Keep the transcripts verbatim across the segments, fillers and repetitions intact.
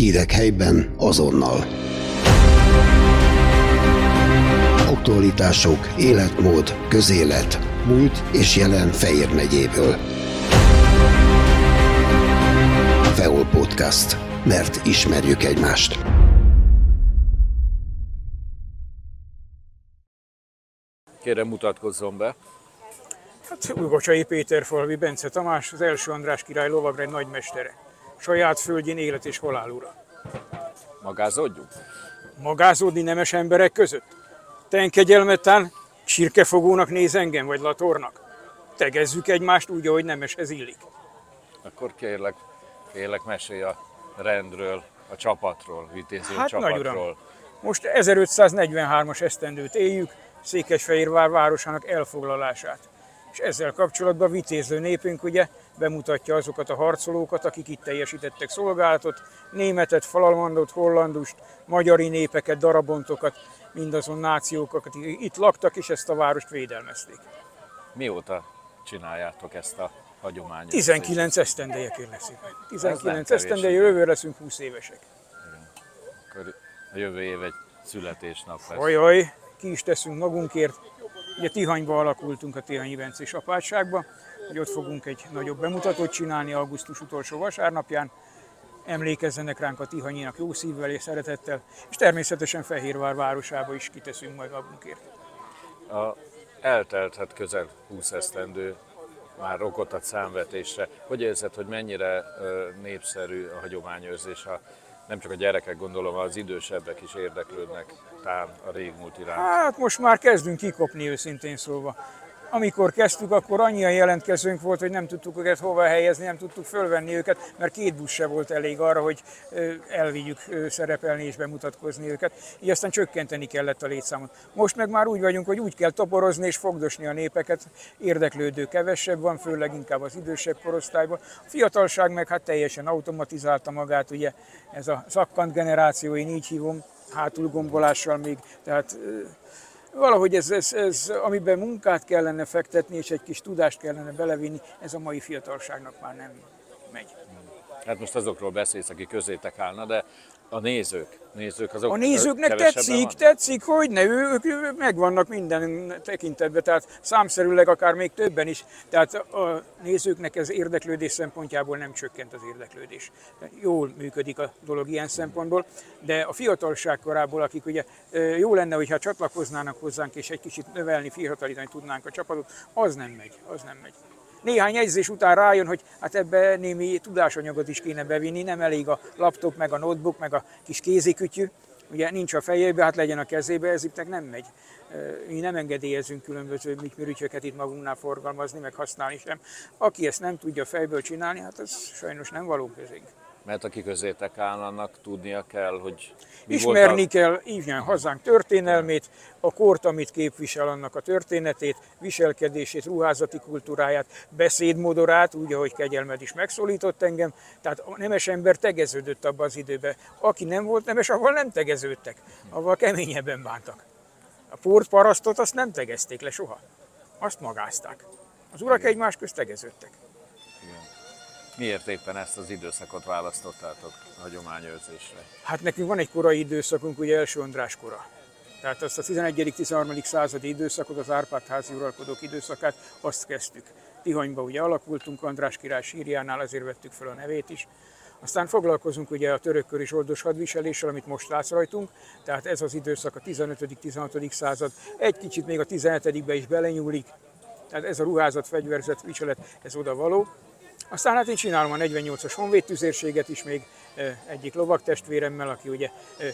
Hírek helyben azonnal. Aktualitások, életmód, közélet, múlt és jelen Fejér megyéből. Feol Podcast. Mert ismerjük egymást. Kérem, mutatkozzon be. Hát, Ugocsay-Péterfalvy Bencze Tamás, az első András Király Lovagrend nagymestere. Saját földjén élet és halál ura. Magázódjuk? Magázódni nemes emberek között? Tenkegyelmetán csirkefogónak néz engem, vagy latornak? Tegezzük egymást úgy, ahogy nemeshez illik. Akkor kérlek, kérlek mesélj a rendről, a csapatról, vitéző hát csapatról. Uram, most ezerötszáznegyvenhármas esztendőt éljük, Székesfehérvár városának elfoglalását. És ezzel kapcsolatban vitéző népünk ugye bemutatja azokat a harcolókat, akik itt teljesítettek szolgálatot, németet, flamandot, hollandust, magyari népeket, darabontokat, mindazon nációkat, akik itt laktak, és ezt a várost védelmezték. Mióta csináljátok ezt a hagyományot? tizenkilenc esztendeje, kérlek szépen. tizenkilenc esztendeje, jövőre leszünk húsz évesek. Igen. Akkor a jövő év egy születésnap lesz. Ajaj, ki is teszünk magunkért. Ugye Tihanyba alakultunk, a Tihanyi Bencés apátságba, hogy ott fogunk egy nagyobb bemutatót csinálni augusztus utolsó vasárnapján. Emlékezzenek ránk a Tihanyinak jó szívvel és szeretettel, és természetesen Fehérvár városába is kiteszünk majd magunkért. A eltelt hát közel húsz esztendő már okot ad számvetésre. Hogy érzed, hogy mennyire népszerű a hagyományőrzés? A Nem csak a gyerekek, gondolom, az idősebbek is érdeklődnek tán a régmúlt iránt. Hát most már kezdünk kikopni, őszintén szólva. Amikor kezdtük, akkor annyian jelentkezőnk volt, hogy nem tudtuk őket hova helyezni, nem tudtuk fölvenni őket, mert két busz se volt elég arra, hogy elvigyük szerepelni és bemutatkozni őket. Így aztán csökkenteni kellett a létszámot. Most meg már úgy vagyunk, hogy úgy kell toporozni és fogdosni a népeket. Érdeklődő kevesebb van, főleg inkább az idősebb korosztályban. A fiatalság meg hát teljesen automatizálta magát, ugye ez a szakkant generáció, én így hívom, hátulgombolással még, tehát... Valahogy ez, ez, ez, amiben munkát kellene fektetni, és egy kis tudást kellene belevinni, ez a mai fiatalságnak már nem megy. Hát most azokról beszélsz, aki közétek állna, de a nézők, nézők azok a nézőknek tetszik, van. tetszik, hogy ne, ők, ők megvannak minden tekintetben, tehát számszerűleg akár még többen is. Tehát a nézőknek ez érdeklődés szempontjából nem csökkent az érdeklődés. Jól működik a dolog ilyen szempontból, de a fiatalság korából, akik ugye jó lenne, hogyha csatlakoznának hozzánk, és egy kicsit növelni, fiatalítani tudnánk a csapatot, az nem megy, az nem megy. Néhány jegyzés után rájön, hogy hát ebbe némi tudásanyagot is kéne bevinni, nem elég a laptop, meg a notebook, meg a kis kézikütyű. Ugye nincs a fejébe, hát legyen a kezébe, ez itt nem megy. Mi nem engedélyezünk különböző mitműrügyöket itt magunknál forgalmazni, meg használni sem. Aki ezt nem tudja fejből csinálni, hát ez sajnos nem való közénk. Mert aki közétek áll, annak tudnia kell, hogy mi Ismerni volt a... kell, igen, hazánk történelmét, a kort, amit képvisel, annak a történetét, viselkedését, ruházati kultúráját, beszédmodorát, úgy, ahogy Kegyelmed is megszólított engem. Tehát a nemes ember tegeződött abban az időben. Aki nem volt nemes, avval nem tegeződtek, avval keményebben bántak. A portparasztot azt nem tegezték le soha. Azt magázták. Az urak igen. Egymás közt tegeződtek. Miért éppen ezt az időszakot választottátok a hagyományőrzésre? Hát nekünk van egy korai időszakunk, ugye első András kora. Tehát azt a tizenegyedik-tizenharmadik századi időszakot, az Árpád-házi uralkodók időszakát, azt kezdtük. Tihanyba ugye alakultunk, András király sírjánál, ezért vettük fel a nevét is. Aztán foglalkozunk ugye a törökköri zsoldos hadviseléssel, amit most látsz rajtunk, tehát ez az időszak a tizenötödik-tizenhatodik század, egy kicsit még a tizenhetedikbe is belenyúlik. Tehát ez a ruházat, fegyverzet, viselet, ez oda való. Aztán hát én csinálom a negyvennyolcas honvédtüzérséget is még egyik lovaktestvéremmel, aki ugye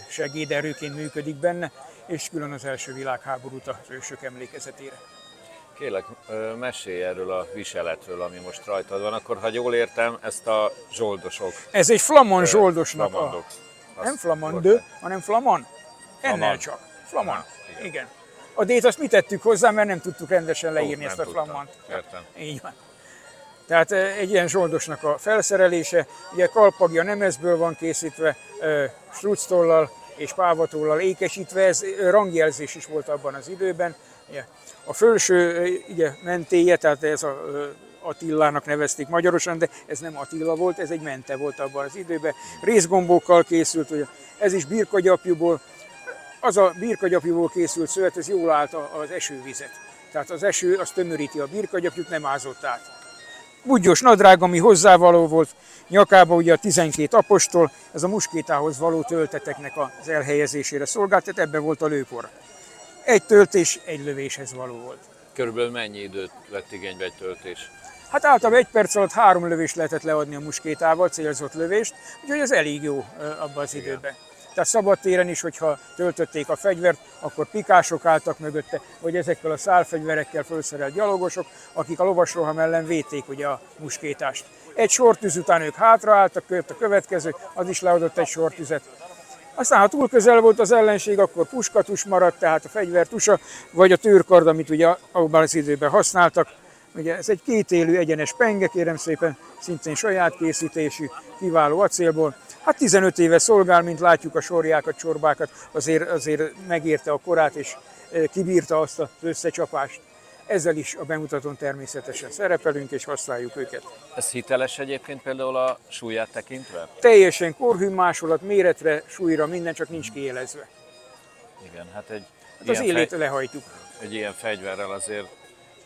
segéderőként működik benne, és külön az első világháborút az ősök emlékezetére. Kérlek, mesélj erről a viseletről, ami most rajtad van. Akkor, ha jól értem, ezt a zsoldosok... Ez egy flamand zsoldosnak a... Nem flamandő, hanem flaman. Ennél csak. Flaman. Igen. Igen. A dét azt mi tettük hozzá, mert nem tudtuk rendesen leírni Ó, ezt a flamant. Értem. Így van. Tehát egy ilyen zsoldosnak a felszerelése, ugye kalpagja nemezből van készítve, structollal és pávatollal ékesítve, ez rangjelzés is volt abban az időben. A felső ugye mentéje, tehát ez a Attilának nevezték magyarosan, de ez nem Attila volt, ez egy mente volt abban az időben. Részgombókkal készült, ugye. Ez is birkagyapjúból, az a birkagyapjúból készült szövet, ez jól állt az esővizet. Tehát az eső az tömöríti a birkagyapjút, nem ázott át. Budgyos nadrág, ami hozzávaló volt, nyakába ugye a tizenkét apostol, ez a muskétához való tölteteknek az elhelyezésére szolgált, tehát ebben volt a lőpor. Egy töltés, egy lövéshez való volt. Körülbelül mennyi időt vett igénybe egy töltés? Hát általában egy perc alatt három lövést lehetett leadni a muskétával, célzott lövést, úgyhogy ez elég jó abban az igen. időben. Tehát szabadtéren is, hogyha töltötték a fegyvert, akkor pikások álltak mögötte, vagy ezekkel a szálfegyverekkel felszerelt gyalogosok, akik a lovasroham ellen védték ugye a muskétást. Egy sortűz után ők hátraálltak, jött a következő, az is leadott egy sortüzet. Aztán, ha túl közel volt az ellenség, akkor puskatus maradt, tehát a fegyvertusa, vagy a tőrkard, amit ugye abban az időben használtak. Ugye ez egy kétélű egyenes penge, kérem szépen, szintén saját készítésű, kiváló acélból. Hát tizenöt éve szolgál, mint látjuk a sorjákat, csorbákat, azért, azért megérte a korát és kibírta azt az összecsapást. Ezzel is a bemutatón természetesen szerepelünk és használjuk őket. Ez hiteles egyébként például a súlyát tekintve? Teljesen korhű, másolat, méretre, súlyra, minden, csak nincs kiélezve. Igen, hát egy hát az élét fegy... lehajtjuk. Egy ilyen fegyverrel azért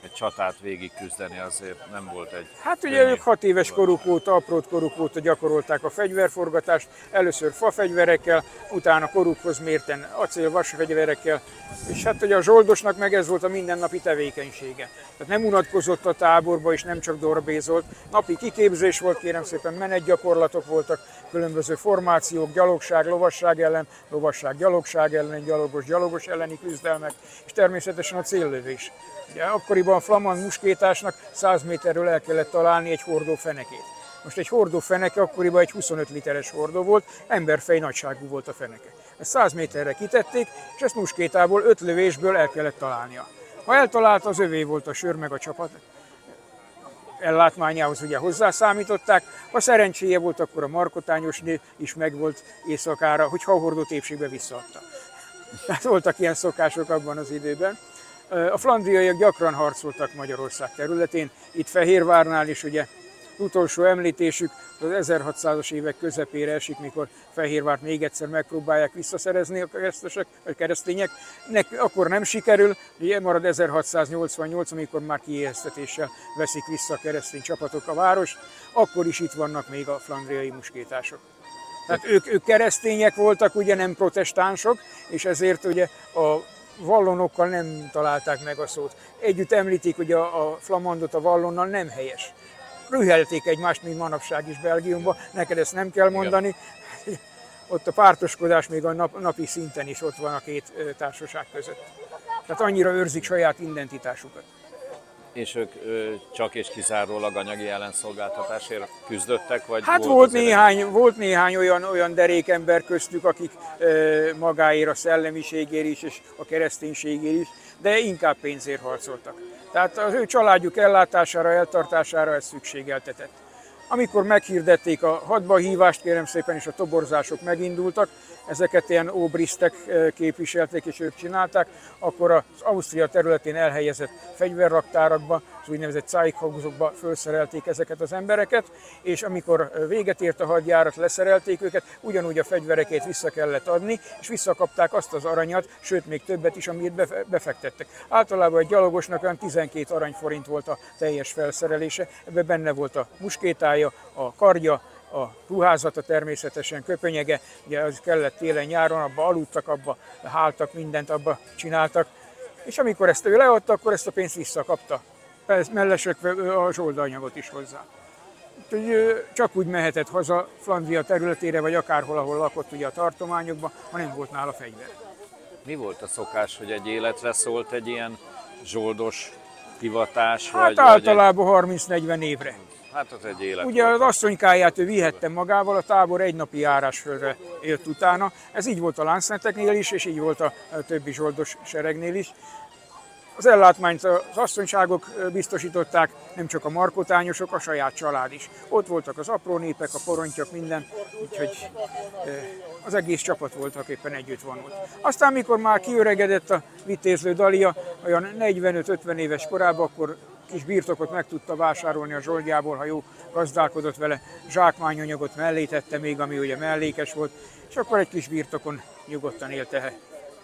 egy csatát végigküzdeni azért nem volt egy... Hát ugye ők hat éves koruk óta, aprót koruk óta gyakorolták a fegyverforgatást, először fafegyverekkel, utána korukhoz mérten acélvas fegyverekkel, és hát ugye a zsoldosnak meg ez volt a mindennapi tevékenysége. Tehát nem unatkozott a táborba, és nem csak dorbézolt. Napi kiképzés volt, kérem szépen, menetgyakorlatok voltak, különböző formációk, gyalogság, lovasság ellen, lovasság, gyalogság ellen, gyalogos, gyalogos elleni küzdelmek, és természetesen a céllövés. Ugye, akkoriban a flamand muskétásnak száz méterről el kellett találni egy hordó fenekét. Most egy hordó feneke akkoriban egy huszonöt literes hordó volt, emberfej nagyságú volt a feneke. Ezt száz méterre kitették, és ezt muskétából öt lövésből el kellett találnia. Ha eltalálta, az övé volt a sör meg a csapat. Ellátmányához ugye hozzászámították, ha szerencséje volt, akkor a markotányosné is megvolt éjszakára, hogyha a hordót épségbe visszaadta. Tehát voltak ilyen szokások abban az időben. A flandriaiak gyakran harcoltak Magyarország területén, itt Fehérvárnál is ugye utolsó említésük az ezerhatszázas évek közepére esik, mikor Fehérvárt még egyszer megpróbálják visszaszerezni a keresztesek, vagy keresztények. Nek, akkor nem sikerül, ugye marad ezerhatszáznyolcvannyolc, amikor már kiéheztetéssel veszik vissza a keresztény csapatok a várost, akkor is itt vannak még a flandriai muskétások. Tehát ők, ők keresztények voltak, ugye nem protestánsok, és ezért ugye a vallonokkal nem találták meg a szót. Együtt említik, hogy a, a flamandot a vallonnal nem helyes. Rühelték egymást, mint manapság is Belgiumban, neked ezt nem kell mondani. Igen. Ott a pártoskodás még a nap, napi szinten is ott van a két társaság között. Tehát annyira őrzik saját identitásukat. És ők ö, csak és kizárólag anyagi ellenszolgáltatásért küzdöttek? Vagy hát volt, volt, néhány, volt néhány olyan, olyan derékember köztük, akik ö, magáért, a szellemiségért is, és a kereszténységért is, de inkább pénzért harcoltak. Tehát az ő családjuk ellátására, eltartására ez szükségeltetett. Amikor meghirdették a hadba hívást, kérem szépen, és a toborzások megindultak, ezeket ilyen óbrisztek képviselték, és ők csinálták, akkor az Ausztria területén elhelyezett fegyverraktárakba, az úgynevezett Zeichhausokba felszerelték ezeket az embereket, és amikor véget ért a hadjárat, leszerelték őket, ugyanúgy a fegyverekét vissza kellett adni, és visszakapták azt az aranyat, sőt még többet is, amit befektettek. Általában egy gyalogosnak olyan tizenkét aranyforint volt a teljes felszerelése, ebben benne volt a muskétája, a kardja, a ruházata természetesen, köpönyege, ugye az kellett télen-nyáron, abba aludtak, abba háltak, mindent abba csináltak. És amikor ezt ő leadta, akkor ezt a pénzt visszakapta. Mellesökve a zsoldanyagot is hozzá. Úgyhogy csak úgy mehetett haza Flandria területére, vagy akárhol, ahol lakott ugye a tartományokban, ha nem volt nála fegyver. Mi volt a szokás, hogy egy életre szólt egy ilyen zsoldos hivatás? Hát vagy, általában egy... harminc-negyven évre. Hát az egy élet. Ugye az asszonykáját ő vihette magával, a tábor egy napi járásfölre élt utána. Ez így volt a láncneteknél is, és így volt a többi zsoldos seregnél is. Az ellátmányt az asszonyságok biztosították, nem csak a markotányosok, a saját család is. Ott voltak az apró népek, a porontyak, minden, úgyhogy az egész csapat voltak éppen együtt vonult. Aztán, mikor már kiöregedett a vitézlő Dalia, olyan negyvenöt-ötven éves korában, akkor kis birtokot meg tudta vásárolni a Zsoldjából, ha jó gazdálkodott vele, zsákmányanyagot mellé tette még, ami ugye mellékes volt, és akkor egy kis birtokon nyugodtan élte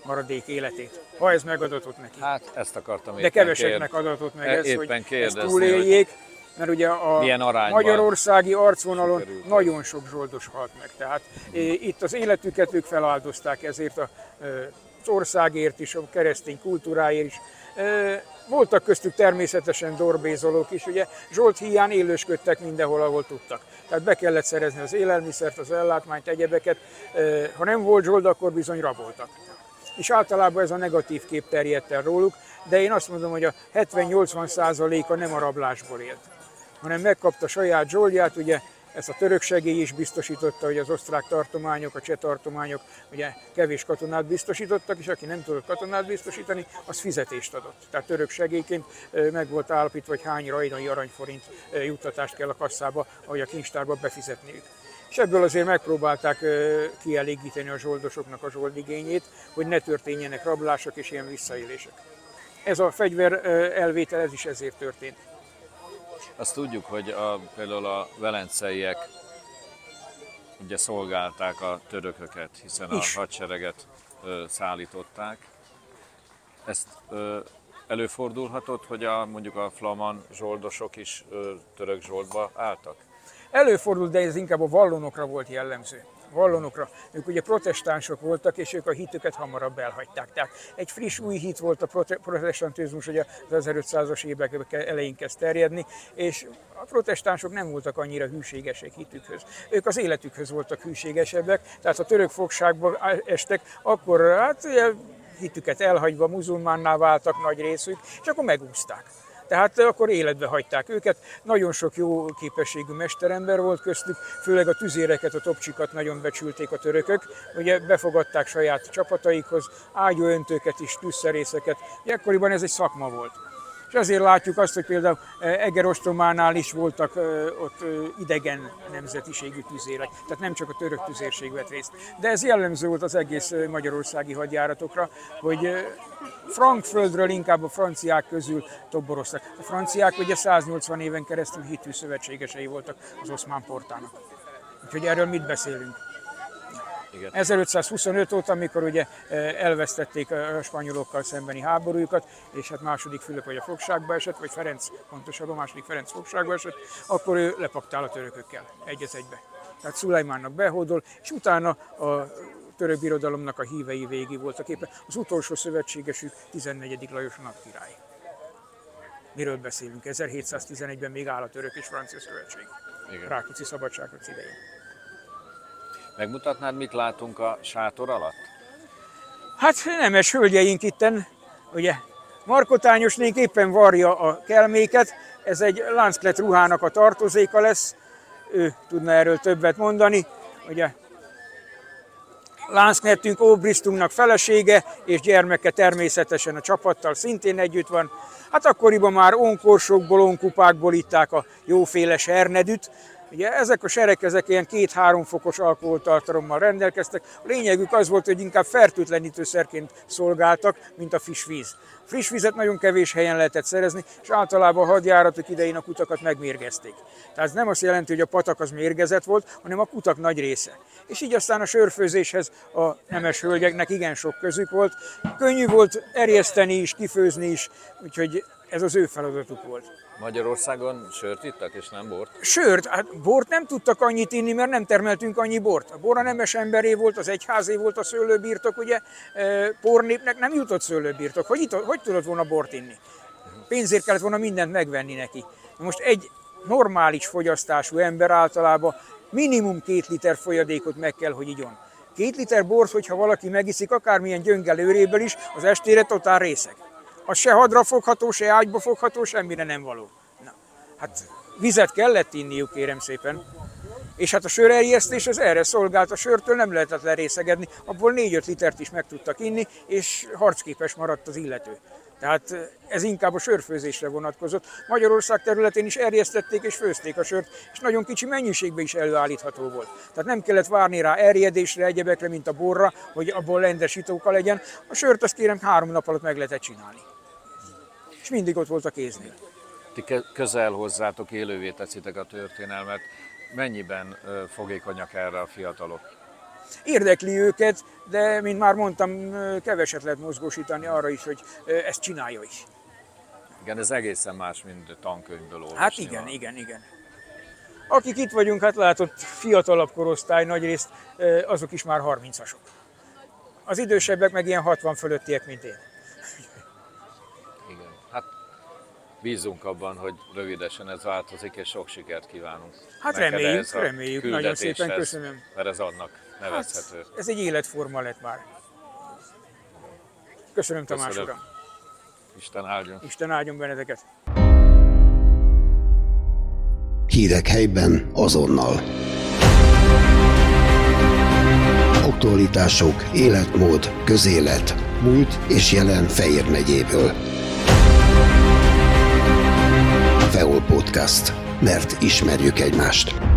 maradék életét, ha ez megadatott neki. Hát ezt akartam éppen. De keveseknek kérdez... adatott meg ez, éppen hogy kérdezni, ezt túléljék, mert ugye a magyarországi arcvonalon sikerült. Nagyon sok zsoldos halt meg. Tehát itt az életüket ők feláldozták ezért a az országért is, a keresztény kultúráért is. Voltak köztük természetesen dorbézolók is, ugye Zsolt híján élősködtek mindenhol, ahol tudtak. Tehát be kellett szerezni az élelmiszert, az ellátmányt, egyebeket. Ha nem volt Zsold, akkor bizony raboltak. És általában ez a negatív kép terjedt el róluk, de én azt mondom, hogy a hetven-nyolcvan százaléka nem a rablásból élt, hanem megkapta saját Zsoldját, ugye ezt a török segély is biztosította, hogy az osztrák tartományok, a cseh tartományok ugye kevés katonát biztosítottak, és aki nem tudott katonát biztosítani, az fizetést adott. Tehát török segélyként meg volt állapítva, hogy hány rajnai aranyforint juttatást kell a kasszába, ahogy a kincstárba befizetniük. És ebből azért megpróbálták kielégíteni a zsoldosoknak a zsoldigényét, hogy ne történjenek rablások és ilyen visszaélések. Ez a fegyver elvétel, ez is ezért történt. Azt tudjuk, hogy a, például a velenceiek ugye szolgálták a törököket, hiszen a hadsereget ö, szállították. Ezt ö, előfordulhatott, hogy a, mondjuk a flaman zsoldosok is ö, török zsoldba álltak? Előfordult, de ez inkább a vallonokra volt jellemző. Vallonokra. Ők ugye protestánsok voltak, és ők a hitüket hamarabb elhagyták. Tehát egy friss új hit volt a protestantizmus, ugye az ezerötszázas évek elején kezd terjedni, és a protestánsok nem voltak annyira hűségesek hitükhöz. Ők az életükhöz voltak hűségesebbek, tehát a török fogságba estek, akkor hát hitüket elhagyva muzulmánná váltak nagy részük, és akkor megúszták. Tehát akkor életbe hagyták őket. Nagyon sok jó képességű mesterember volt köztük, főleg a tüzéreket, a topcsikat nagyon becsülték a törökök. Ugye befogadták saját csapataikhoz, ágyóöntőket is, tűzszerészeket. Ekkoriban ez egy szakma volt. És azért látjuk azt, hogy például Eger ostrománál is voltak ott idegen nemzetiségű tüzérek, tehát nem csak a török tüzérség vett részt. De ez jellemző volt az egész magyarországi hadjáratokra, hogy Frankföldről inkább a franciák közül toboroztak. A franciák ugye száznyolcvan éven keresztül hitű szövetségesei voltak az oszmán portának. Úgyhogy erről mit beszélünk? Igen. ezerötszázhuszonöt óta, amikor ugye elvesztették a spanyolokkal szembeni háborújukat, és hát második Fülöp vagy a fogságba esett, vagy Ferenc, pontosabban második Ferenc fogságba esett, akkor ő lepaktál a törökökkel egy az egybe. Tehát Szulajmánnak behódol, és utána a török birodalomnak a hívei végig voltak éppen. Az utolsó szövetségesük tizennegyedik Lajos nagykirály. Miről beszélünk? ezerhétszáztizenegyben még áll a török és francia szövetség. Igen. Rákóczi szabadságharc idején. Megmutatnád, mit látunk a sátor alatt? Hát nemes hölgyeink itten, ugye Markotányosnék éppen varja a kelméket, ez egy láncklet ruhának a tartozéka lesz, ő tudna erről többet mondani, ugye lánckletünk Óbrisztunknak felesége és gyermeke természetesen a csapattal szintén együtt van. Hát akkoriban már onkorsokból, onkupákból itták a jóféle sernedűt. Ugye ezek a serekezek ilyen két-három fokos alkoholtartalommal rendelkeztek. A lényegük az volt, hogy inkább fertőtlenítőszerként szolgáltak, mint a friss víz. Friss vizet nagyon kevés helyen lehetett szerezni, és általában a hadjáratok idején a kutakat megmérgezték. Tehát ez nem azt jelenti, hogy a patak az mérgezett volt, hanem a kutak nagy része. És így aztán a sörfőzéshez a nemes hölgyeknek igen sok közük volt. Könnyű volt erjeszteni is, kifőzni is, úgyhogy ez az ő feladatuk volt. Magyarországon sört ittak, és nem bort? Sört? Hát bort nem tudtak annyit inni, mert nem termeltünk annyi bort. A bor a nemes emberé volt, az egyházé volt a szőlőbirtok, ugye pornépnek nem jutott szőlőbirtok. Hogy, itt, hogy tudott volna bort inni? Pénzért kellett volna mindent megvenni neki. Most egy normális fogyasztású ember általában minimum két liter folyadékot meg kell, hogy igyon. Két liter bort, hogyha valaki megiszik, akármilyen gyöngelőréből is, az estére totál részeg. Az se hadra fogható, se ágyba fogható, semmire nem való. Na, hát vizet kellett inniuk, kérem szépen. És hát a sörerjesztés az erre szolgált, a sörtől nem lehetett lerészegedni, abból négy-öt litert is meg tudtak inni, és harcképes maradt az illető. Tehát ez inkább a sörfőzésre vonatkozott. Magyarország területén is erjesztették és főzték a sört, és nagyon kicsi mennyiségben is előállítható volt. Tehát nem kellett várni rá erjedésre, egyebekre, mint a borra, hogy abból rendes itóka legyen. A sört azt kérem három nap alatt meg lehetett csinálni. És mindig ott volt a kéznél. ti közel hozzátok, élővé teszitek a történelmet. Mennyiben fogékonyak erre a fiatalok? Érdekli őket, de mint már mondtam, keveset lehet mozgósítani arra is, hogy ezt csinálja is. Igen, ez egészen más, mint tankönyvből olvasni. Hát igen, van. igen, igen. Akik itt vagyunk, hát látod, fiatalabb korosztály nagyrészt, azok is már harmincasok. Az idősebbek meg ilyen hatvan fölöttiek, mint én. Igen, hát bízunk abban, hogy rövidesen ez változik, és sok sikert kívánunk. Hát reméljük, reméljük, nagyon szépen köszönöm. Mert ez annak nevezhető. Hát, ez egy életforma lett már. Köszönöm, Tamás Köszönöm. Uram. Isten áldjon. Isten áldjon benneteket. Hírek helyben azonnal. Aktualitások, életmód, közélet, múlt és jelen Fejér megyéből. Feol Podcast. Mert ismerjük egymást.